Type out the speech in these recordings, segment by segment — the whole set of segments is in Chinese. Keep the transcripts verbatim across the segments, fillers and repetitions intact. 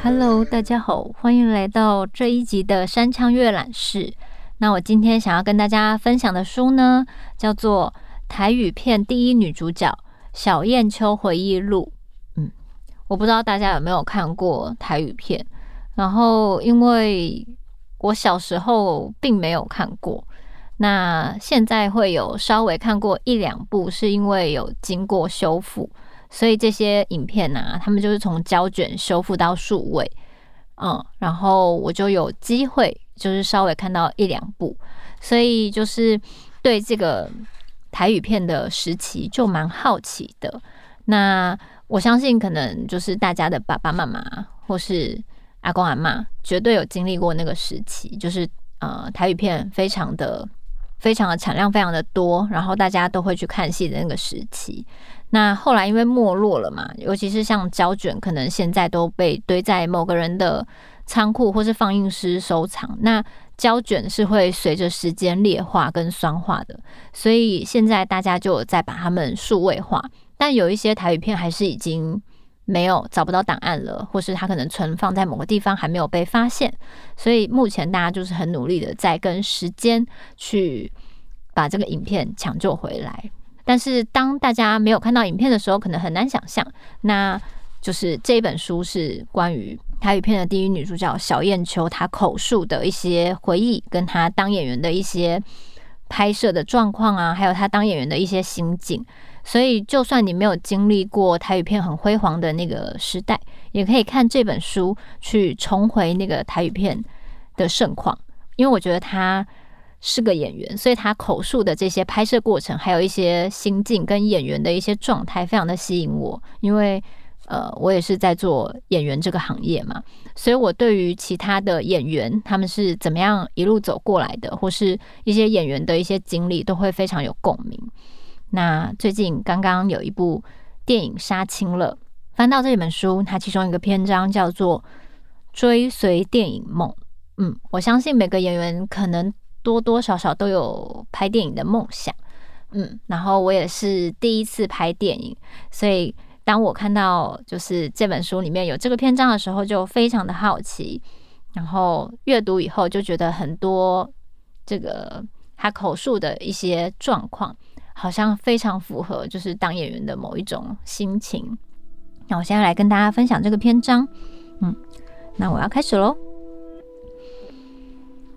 Hello， 大家好，欢迎来到这一集的山羌阅览室。那我今天想要跟大家分享的书呢，叫做《台语片第一女主角小燕秋回忆录》。嗯，我不知道大家有没有看过台语片，然后因为我小时候并没有看过，那现在会有稍微看过一两部，是因为有经过修复，所以这些影片啊，他们就是从胶卷修复到数位，嗯，然后我就有机会就是稍微看到一两部，所以就是对这个台语片的时期就蛮好奇的。那我相信可能就是大家的爸爸妈妈或是阿公阿嬷绝对有经历过那个时期，就是呃台语片非常的非常的产量非常的多，然后大家都会去看戏的那个时期。那后来因为没落了嘛，尤其是像胶卷可能现在都被堆在某个人的仓库或是放映师收藏，那胶卷是会随着时间劣化跟酸化的，所以现在大家就在把它们数位化，但有一些台语片还是已经没有找不到档案了，或是它可能存放在某个地方还没有被发现，所以目前大家就是很努力的在跟时间去把这个影片抢救回来。但是当大家没有看到影片的时候，可能很难想象，那就是这本书是关于台语片的第一女主角小燕秋她口述的一些回忆，跟她当演员的一些拍摄的状况啊，还有她当演员的一些心境。所以就算你没有经历过台语片很辉煌的那个时代，也可以看这本书去重回那个台语片的盛况，因为我觉得他是个演员，所以他口述的这些拍摄过程还有一些心境跟演员的一些状态非常的吸引我，因为呃，我也是在做演员这个行业嘛，所以我对于其他的演员他们是怎么样一路走过来的，或是一些演员的一些经历都会非常有共鸣。那最近刚刚有一部电影杀青了，翻到这本书，它其中一个篇章叫做追随电影梦。嗯，我相信每个演员可能多多少少都有拍电影的梦想，嗯，然后我也是第一次拍电影，所以当我看到就是这本书里面有这个篇章的时候就非常的好奇，然后阅读以后就觉得很多这个他口述的一些状况好像非常符合就是当演员的某一种心情。那我现在来跟大家分享这个篇章。嗯，那我要开始咯。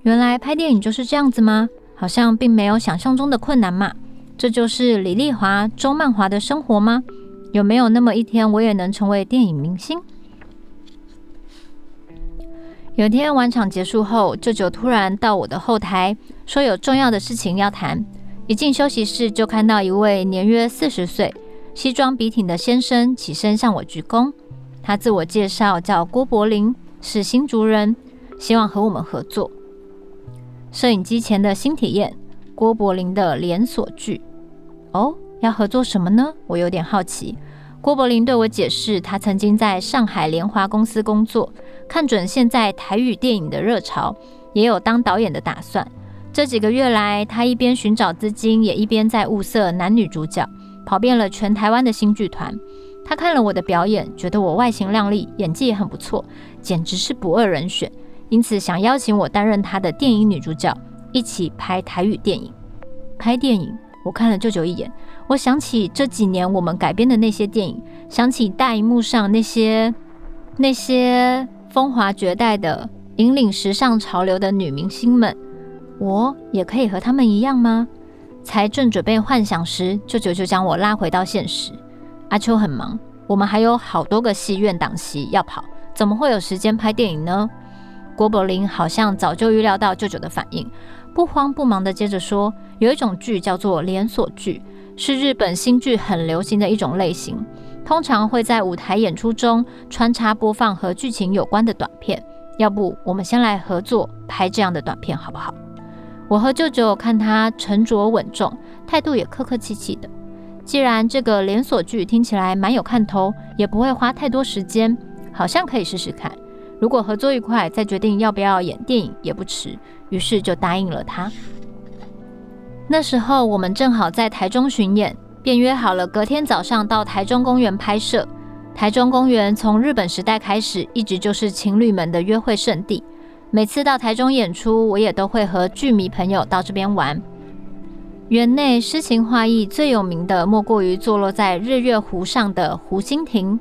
原来拍电影就是这样子吗？好像并没有想象中的困难嘛。这就是李丽华、周曼华的生活吗？有没有那么一天我也能成为电影明星？有一天晚场结束后，舅舅突然到我的后台说有重要的事情要谈。一进休息室就看到一位年约四十岁西装笔挺的先生起身向我鞠躬，他自我介绍叫郭柏林，是新竹人，希望和我们合作。摄影机前的新体验，郭柏林的连锁剧。哦，要合作什么呢？我有点好奇。郭柏林对我解释，他曾经在上海联华公司工作，看准现在台语电影的热潮，也有当导演的打算。这几个月来，他一边寻找资金，也一边在物色男女主角，跑遍了全台湾的新剧团。他看了我的表演，觉得我外形靓丽，演技也很不错，简直是不二人选，因此想邀请我担任他的电影女主角，一起拍台语电影。拍电影，我看了舅舅一眼，我想起这几年我们改编的那些电影，想起大荧幕上那些那些风华绝代的、引领时尚潮流的女明星们。我也可以和他们一样吗？才正准备幻想时，舅舅就将我拉回到现实。阿秋很忙，我们还有好多个戏院档期要跑，怎么会有时间拍电影呢？郭柏林好像早就预料到舅舅的反应，不慌不忙地接着说，有一种剧叫做连锁剧，是日本新剧很流行的一种类型，通常会在舞台演出中穿插播放和剧情有关的短片，要不我们先来合作拍这样的短片好不好？我和舅舅看他沉着稳重，态度也客客气气的。既然这个连锁剧听起来蛮有看头，也不会花太多时间，好像可以试试看。如果合作愉快，再决定要不要演电影也不迟，于是就答应了他。那时候我们正好在台中巡演，便约好了隔天早上到台中公园拍摄。台中公园从日本时代开始，一直就是情侣们的约会圣地。每次到台中演出，我也都会和剧迷朋友到这边玩。园内诗情画意，最有名的莫过于坐落在日月湖上的湖心亭。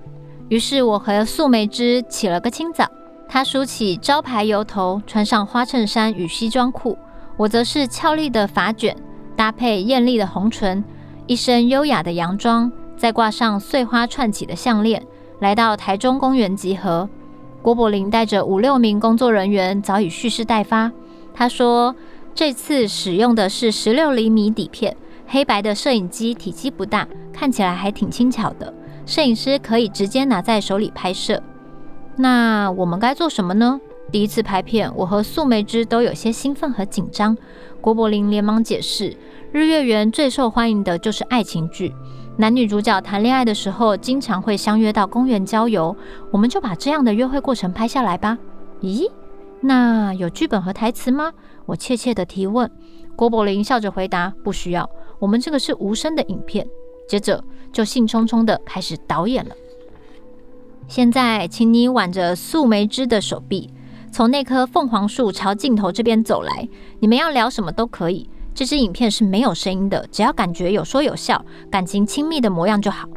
于是我和素梅枝起了个清早，她梳起招牌油头，穿上花衬衫与西装裤，我则是俏丽的发卷搭配艳丽的红唇，一身优雅的洋装，再挂上碎花串起的项链，来到台中公园集合。郭柏林带着五六名工作人员早已蓄势待发。他说这次使用的是十六厘米底片，黑白的摄影机，体积不大，看起来还挺轻巧的，摄影师可以直接拿在手里拍摄。那我们该做什么呢？第一次拍片，我和素梅枝都有些兴奋和紧张。郭柏林连忙解释，日月园最受欢迎的就是爱情剧，男女主角谈恋爱的时候经常会相约到公园郊游，我们就把这样的约会过程拍下来吧。咦，那有剧本和台词吗？我怯怯的提问。郭柏林笑着回答，不需要，我们这个是无声的影片。接着就兴冲冲的开始导演了。现在请你挽着素梅枝的手臂，从那棵凤凰树朝镜头这边走来，你们要聊什么都可以，这支影片是没有声音的，只要感觉有说有笑，感情亲密的模样就好。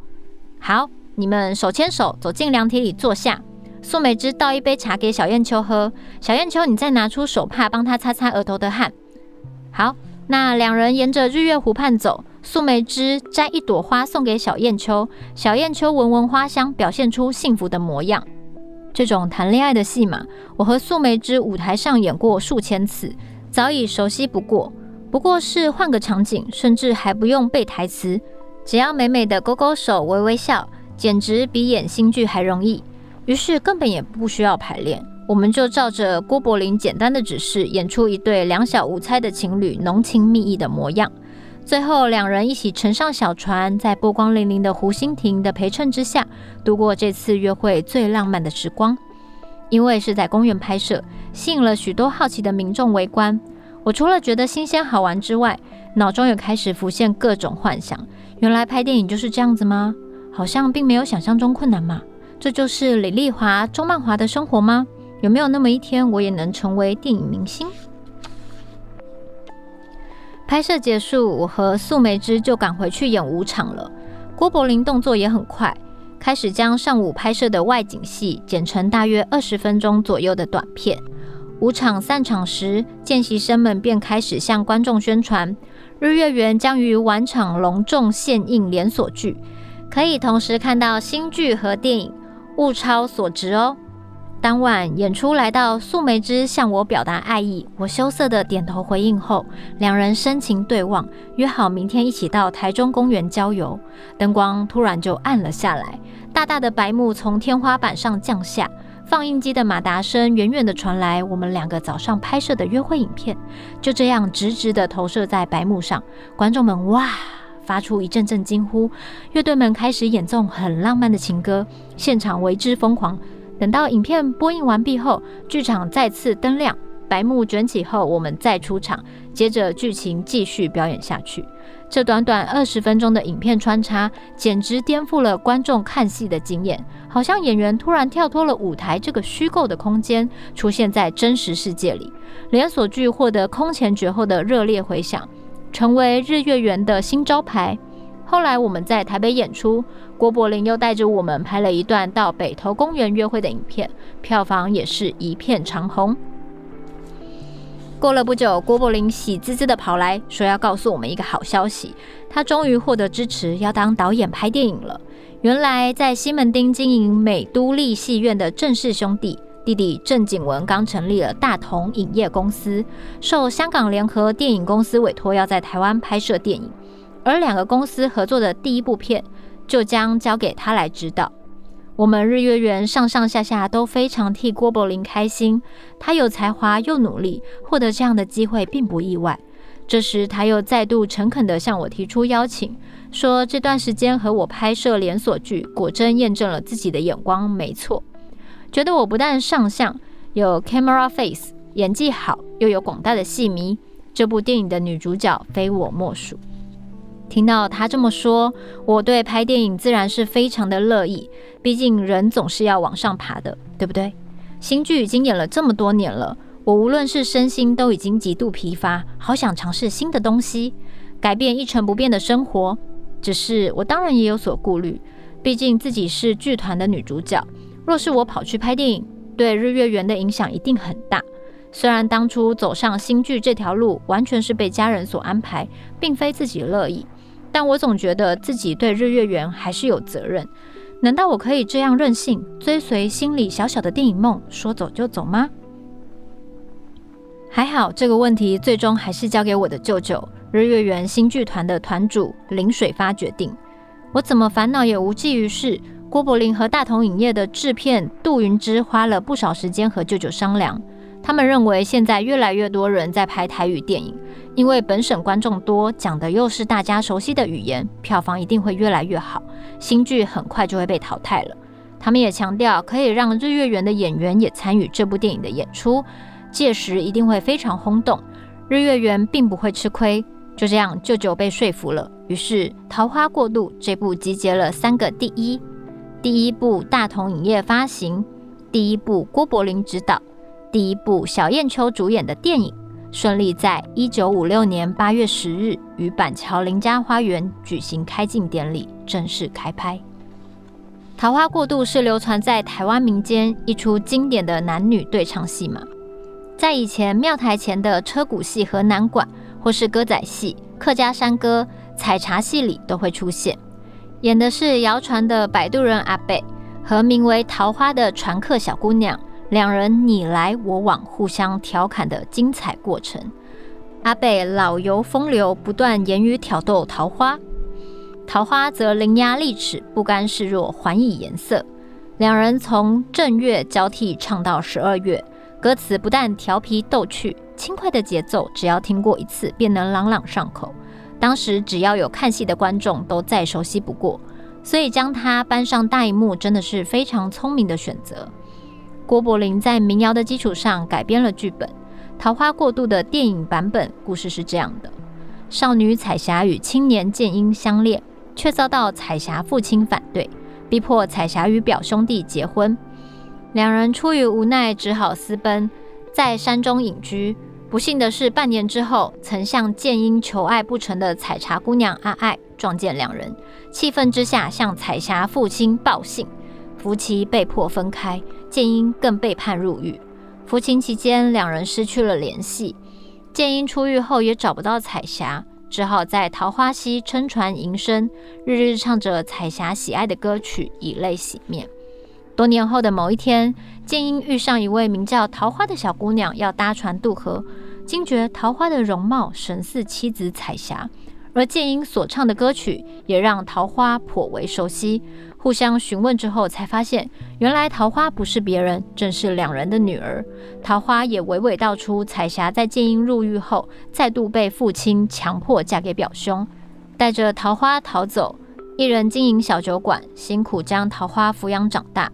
好，你们手牵手走进凉亭里坐下。素梅枝倒一杯茶给小燕秋喝，小燕秋你再拿出手帕帮她擦擦额头的汗。好，那两人沿着日月湖畔走，素梅枝摘一朵花送给小燕秋，小燕秋闻闻花香，表现出幸福的模样。这种谈恋爱的戏码，我和素梅枝舞台上演过数千次，早已熟悉不过。不过是换个场景，甚至还不用背台词，只要美美的勾勾手微微笑，简直比演新剧还容易。于是根本也不需要排练，我们就照着郭柏林简单的指示，演出一对两小无猜的情侣浓情蜜意的模样。最后两人一起乘上小船，在波光粼粼的湖心亭的陪衬之下，度过这次约会最浪漫的时光。因为是在公园拍摄，吸引了许多好奇的民众围观。我除了觉得新鲜好玩之外，脑中也开始浮现各种幻想。原来拍电影就是这样子吗？好像并没有想象中困难嘛。这就是李丽华、钟曼华的生活吗？有没有那么一天，我也能成为电影明星？拍摄结束，我和素梅枝就赶回去演五场了。郭柏林动作也很快，开始将上午拍摄的外景戏剪成大约二十分钟左右的短片。五场散场时，见习生们便开始向观众宣传，日月园将于晚场隆重献映连锁剧，可以同时看到新剧和电影，物超所值哦。当晚演出来到素梅枝向我表达爱意，我羞涩的点头回应后，两人深情对望，约好明天一起到台中公园郊游。灯光突然就暗了下来，大大的白幕从天花板上降下，放映机的马达声远远的传来，我们两个早上拍摄的约会影片就这样直直的投射在白幕上。观众们哇发出一阵阵惊呼，乐队们开始演奏很浪漫的情歌，现场为之疯狂。等到影片播映完毕后，剧场再次灯亮，白幕卷起后，我们再出场，接着剧情继续表演下去。这短短二十分钟的影片穿插，简直颠覆了观众看戏的经验，好像演员突然跳脱了舞台这个虚构的空间，出现在真实世界里。连锁剧获得空前绝后的热烈回响，成为日月园的新招牌。后来我们在台北演出，郭柏林又带着我们拍了一段到北投公园约会的影片，票房也是一片长红。过了不久，郭柏林喜滋滋的跑来说要告诉我们一个好消息，他终于获得支持，要当导演拍电影了。原来在西门町经营美都立戏院的郑氏兄弟弟弟郑景文刚成立了大同影业公司，受香港联合电影公司委托，要在台湾拍摄电影。而两个公司合作的第一部片就将交给他来指导。我们日月园上上下下都非常替郭柏林开心，他有才华又努力，获得这样的机会并不意外。这时他又再度诚恳地向我提出邀请，说这段时间和我拍摄连锁剧，果真验证了自己的眼光没错。觉得我不但上相有 camera face， 演技好，又有广大的戏迷，这部电影的女主角非我莫属。听到他这么说，我对拍电影自然是非常的乐意，毕竟人总是要往上爬的，对不对？新剧已经演了这么多年了，我无论是身心都已经极度疲乏，好想尝试新的东西，改变一成不变的生活。只是我当然也有所顾虑，毕竟自己是剧团的女主角，若是我跑去拍电影，对日月圆的影响一定很大。虽然当初走上新剧这条路完全是被家人所安排，并非自己乐意，但我总觉得自己对日月圆还是有责任。难道我可以这样任性，追随心里小小的电影梦，说走就走吗？还好这个问题最终还是交给我的舅舅，日月圆新剧团的团主林水发决定。我怎么烦恼也无济于事。郭柏林和大同影业的制片杜云之花了不少时间和舅舅商量，他们认为现在越来越多人在拍台语电影，因为本省观众多，讲的又是大家熟悉的语言，票房一定会越来越好，新剧很快就会被淘汰了。他们也强调可以让日月圆的演员也参与这部电影的演出，届时一定会非常轰动，日月圆并不会吃亏。就这样，舅舅被说服了，于是《桃花过渡》这部集结了三个第一：第一部大同影业发行，第一部郭柏林执导，第一部小燕秋主演的电影顺利在一九五六年八月十日于板桥林家花园举行开镜典礼，正式开拍。桃花过渡是流传在台湾民间一出经典的男女对唱戏码，在以前庙台前的车鼓戏和南管，或是歌仔戏、客家山歌、采茶戏里都会出现，演的是谣传的摆渡人阿伯和名为桃花的船客小姑娘，两人你来我往，互相调侃的精彩过程。阿北老游风流，不断言语挑逗桃花，桃花则伶牙俐齿，不甘示弱，还以颜色。两人从正月交替唱到十二月，歌词不但调皮逗趣，轻快的节奏只要听过一次便能朗朗上口，当时只要有看戏的观众都再熟悉不过，所以将它搬上大荧幕真的是非常聪明的选择。郭柏林在民谣的基础上改编了剧本，《桃花过渡》的电影版本故事是这样的：少女彩霞与青年建英相恋，却遭到彩霞父亲反对，逼迫彩霞与表兄弟结婚。两人出于无奈，只好私奔，在山中隐居。不幸的是，半年之后，曾向建英求爱不成的采茶姑娘阿爱撞见两人，气愤之下向彩霞父亲报信，夫妻被迫分开，建英更被判入狱。服刑期间，两人失去了联系。建英出狱后也找不到彩霞，只好在桃花溪撑船营生，日日唱着彩霞喜爱的歌曲，以泪洗面。多年后的某一天，建英遇上一位名叫桃花的小姑娘，要搭船渡河，惊觉桃花的容貌神似妻子彩霞，而建英所唱的歌曲也让桃花颇为熟悉，互相询问之后才发现，原来桃花不是别人，正是两人的女儿。桃花也娓娓道出彩霞在建英入狱后再度被父亲强迫嫁给表兄，带着桃花逃走，一人经营小酒馆，辛苦将桃花抚养长大，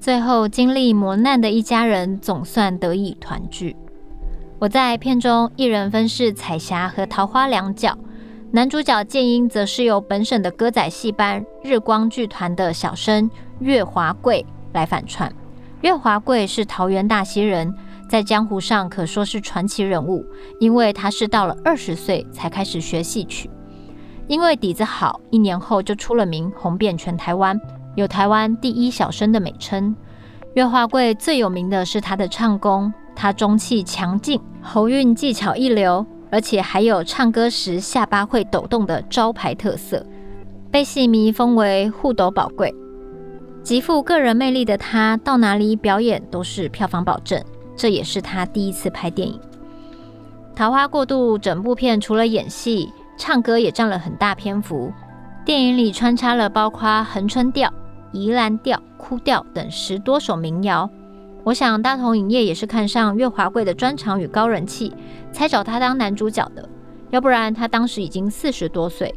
最后经历磨难的一家人总算得以团聚。我在片中一人分饰彩霞和桃花两角，男主角建英则是由本省的歌仔戏班日光剧团的小生岳华贵来反串。岳华贵是桃园大溪人，在江湖上可说是传奇人物，因为他是到了二十岁才开始学戏曲，因为底子好，一年后就出了名，红遍全台湾，有台湾第一小生的美称。岳华贵最有名的是他的唱功，他中气强劲，喉韵技巧一流，而且还有唱歌时下巴会抖动的招牌特色，被戏迷封为护斗宝贵。极富个人魅力的他，到哪里表演都是票房保证，这也是他第一次拍电影。桃花过渡整部片除了演戏，唱歌也占了很大篇幅，电影里穿插了包括恒春调、宜兰调、哭调等十多首民谣。我想大同影业也是看上岳华贵的专长与高人气，才找他当男主角的，要不然他当时已经四十多岁。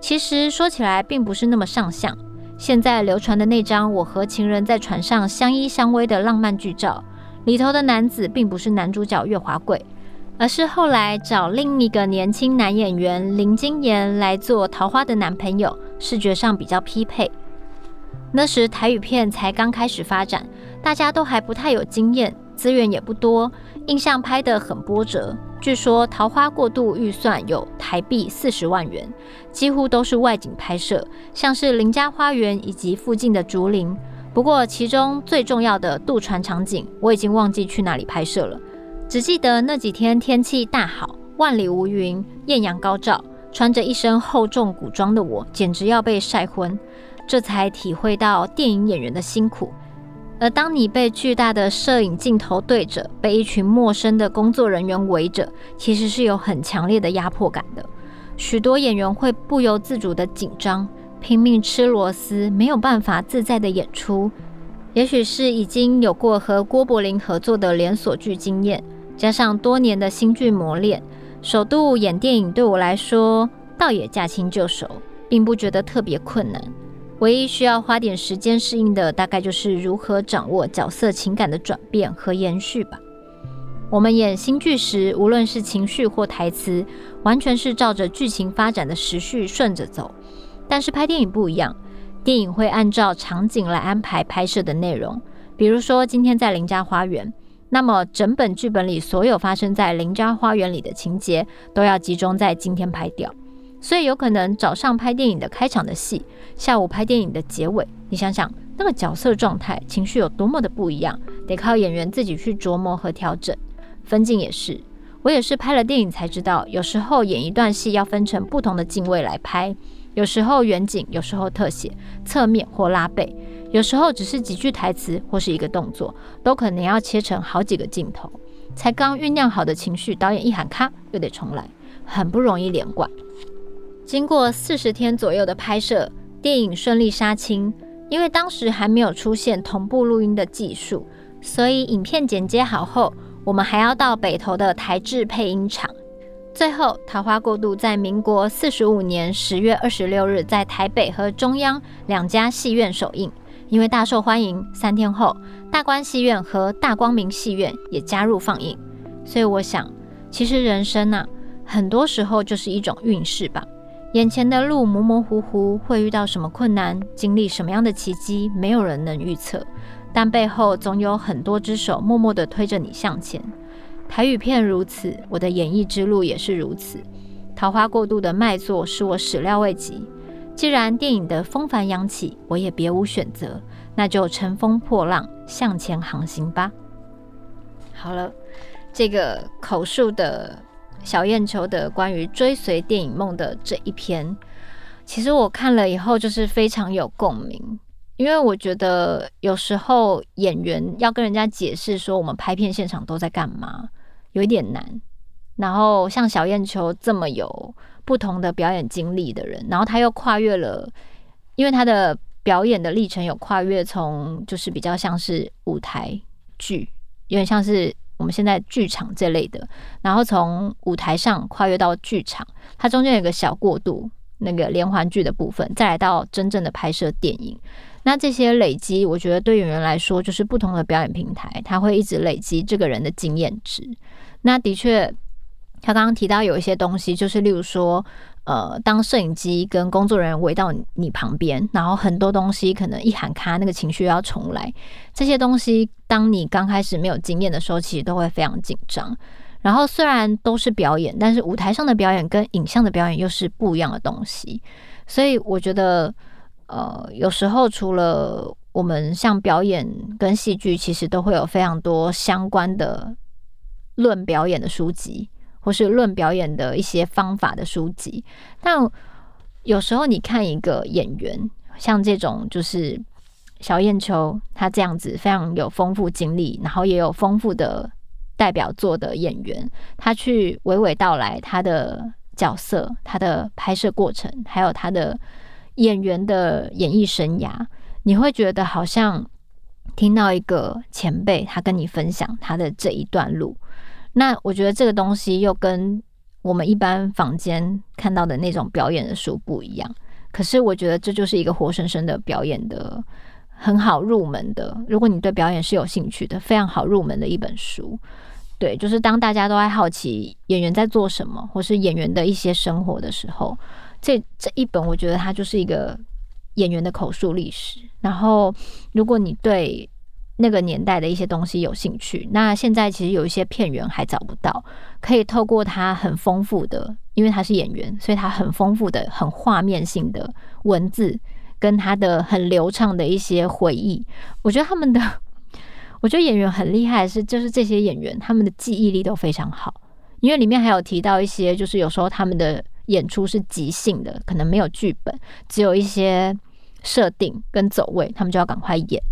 其实说起来并不是那么上相，现在流传的那张我和情人在船上相依相偎的浪漫剧照，里头的男子并不是男主角月华贵，而是后来找另一个年轻男演员林金妍来做桃花的男朋友，视觉上比较匹配。那时台语片才刚开始发展，大家都还不太有经验，资源也不多，印象拍得很波折。据说桃花过度预算有台币四十万元，几乎都是外景拍摄，像是林家花园以及附近的竹林。不过其中最重要的渡船场景，我已经忘记去哪里拍摄了，只记得那几天天气大好，万里无云，艳阳高照，穿着一身厚重古装的我，简直要被晒昏。这才体会到电影演员的辛苦。而当你被巨大的摄影镜头对着，被一群陌生的工作人员围着，其实是有很强烈的压迫感的。许多演员会不由自主的紧张，拼命吃螺丝，没有办法自在的演出。也许是已经有过和郭柏林合作的连锁剧经验，加上多年的新剧磨练，首度演电影对我来说倒也驾轻就熟，并不觉得特别困难。唯一需要花点时间适应的，大概就是如何掌握角色情感的转变和延续吧。我们演新剧时，无论是情绪或台词，完全是照着剧情发展的时序顺着走。但是拍电影不一样，电影会按照场景来安排拍摄的内容。比如说今天在林家花园，那么整本剧本里所有发生在林家花园里的情节，都要集中在今天拍掉。所以有可能早上拍电影的开场的戏，下午拍电影的结尾，你想想那个角色状态情绪有多么的不一样，得靠演员自己去琢磨和调整。分镜也是，我也是拍了电影才知道，有时候演一段戏要分成不同的镜位来拍，有时候远景，有时候特写侧面或拉背，有时候只是几句台词或是一个动作，都可能要切成好几个镜头，才刚酝酿好的情绪，导演一喊咔又得重来，很不容易连贯。经过四十天左右的拍摄，电影顺利杀青。因为当时还没有出现同步录音的技术，所以影片剪接好后，我们还要到北投的台制配音厂。最后，《桃花过渡》在民国四十五年十月二十六日在台北和中央两家戏院首映，因为大受欢迎，三天后大观戏院和大光明戏院也加入放映。所以我想，其实人生啊，很多时候就是一种运势吧。眼前的路模模糊糊，会遇到什么困难，经历什么样的奇迹，没有人能预测，但背后总有很多只手默默地推着你向前。台语片如此，我的演艺之路也是如此。桃花过渡的脉作是我始料未及，既然电影的风帆扬起，我也别无选择，那就乘风破浪向前航行吧。好了，这个口述的小燕秋的关于追随电影梦的这一篇，其实我看了以后就是非常有共鸣，因为我觉得有时候演员要跟人家解释说我们拍片现场都在干嘛，有一点难。然后像小燕秋这么有不同的表演经历的人，然后他又跨越了，因为他的表演的历程有跨越，从就是比较像是舞台剧，有点像是我们现在剧场这类的，然后从舞台上跨越到剧场，它中间有一个小过渡，那个连环剧的部分，再来到真正的拍摄电影。那这些累积，我觉得对演员来说就是不同的表演平台，它会一直累积这个人的经验值。那的确他刚刚提到有一些东西，就是例如说呃，当摄影机跟工作人员围到你旁边，然后很多东西可能一喊咔，那个情绪要重来，这些东西当你刚开始没有经验的时候，其实都会非常紧张。然后虽然都是表演，但是舞台上的表演跟影像的表演又是不一样的东西。所以我觉得呃，有时候除了我们像表演跟戏剧，其实都会有非常多相关的论表演的书籍，或是论表演的一些方法的书籍。但有时候你看一个演员，像这种就是小燕秋他这样子非常有丰富经历，然后也有丰富的代表作的演员，他去娓娓道来他的角色，他的拍摄过程，还有他的演员的演艺生涯，你会觉得好像听到一个前辈他跟你分享他的这一段路。那我觉得这个东西又跟我们一般坊间看到的那种表演的书不一样，可是我觉得这就是一个活生生的表演的很好入门的，如果你对表演是有兴趣的，非常好入门的一本书。对，就是当大家都在好奇演员在做什么，或是演员的一些生活的时候，这这一本我觉得它就是一个演员的口述历史。然后如果你对那个年代的一些东西有兴趣，那现在其实有一些片源还找不到，可以透过它很丰富的，因为他是演员，所以他很丰富的很画面性的文字跟他的很流畅的一些回忆。我觉得他们的我觉得演员很厉害的是，就是这些演员他们的记忆力都非常好，因为里面还有提到一些就是有时候他们的演出是即兴的，可能没有剧本，只有一些设定跟走位，他们就要赶快演，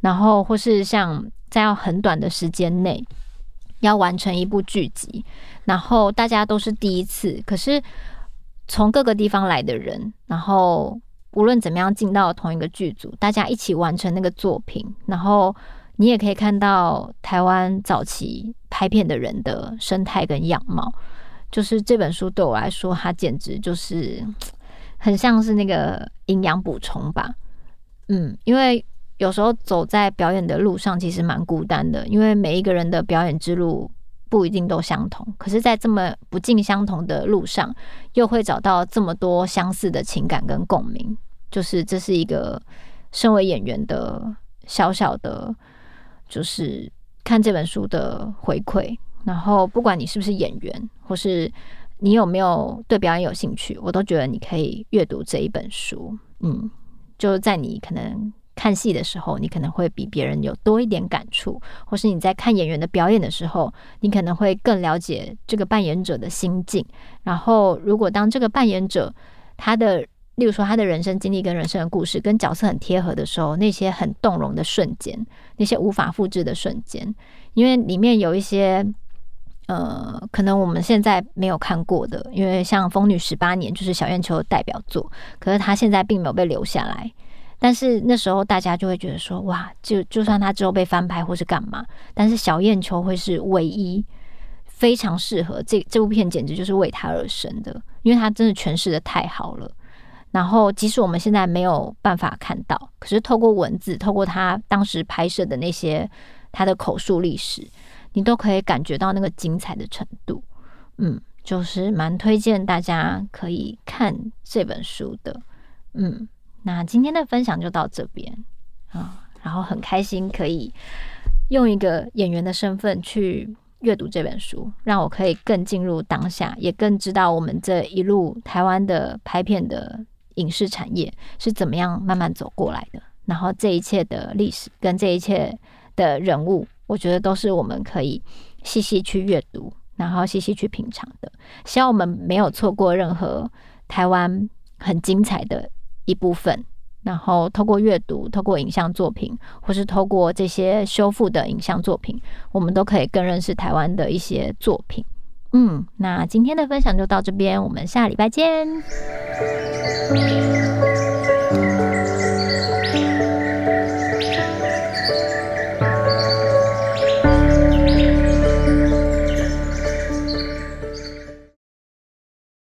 然后或是像在要很短的时间内要完成一部剧集，然后大家都是第一次，可是从各个地方来的人，然后无论怎么样进到同一个剧组，大家一起完成那个作品。然后你也可以看到台湾早期拍片的人的生态跟样貌，就是这本书对我来说它简直就是很像是那个营养补充吧。嗯，因为有时候走在表演的路上其实蛮孤单的，因为每一个人的表演之路不一定都相同，可是在这么不尽相同的路上又会找到这么多相似的情感跟共鸣，就是这是一个身为演员的小小的就是看这本书的回馈。然后不管你是不是演员，或是你有没有对表演有兴趣，我都觉得你可以阅读这一本书。嗯，就在你可能看戏的时候，你可能会比别人有多一点感触，或是你在看演员的表演的时候，你可能会更了解这个扮演者的心境。然后如果当这个扮演者他的例如说他的人生经历跟人生的故事跟角色很贴合的时候，那些很动容的瞬间，那些无法复制的瞬间，因为里面有一些呃，可能我们现在没有看过的，因为像《疯女十八年》就是小燕秋的代表作，可是他现在并没有被留下来，但是那时候大家就会觉得说，哇，就就算他之后被翻拍或是干嘛，但是小燕秋会是唯一非常适合这这部片，简直就是为他而生的，因为他真的诠释的太好了。然后即使我们现在没有办法看到，可是透过文字，透过他当时拍摄的那些他的口述历史，你都可以感觉到那个精彩的程度。嗯，就是蛮推荐大家可以看这本书的。嗯，那今天的分享就到这边啊、嗯，然后很开心可以用一个演员的身份去阅读这本书，让我可以更进入当下，也更知道我们这一路台湾的拍片的影视产业是怎么样慢慢走过来的，然后这一切的历史跟这一切的人物，我觉得都是我们可以细细去阅读，然后细细去品尝的。希望我们没有错过任何台湾很精彩的一部分，然后透过阅读，透过影像作品，或是透过这些修复的影像作品，我们都可以更认识台湾的一些作品。嗯，那今天的分享就到这边，我们下礼拜见。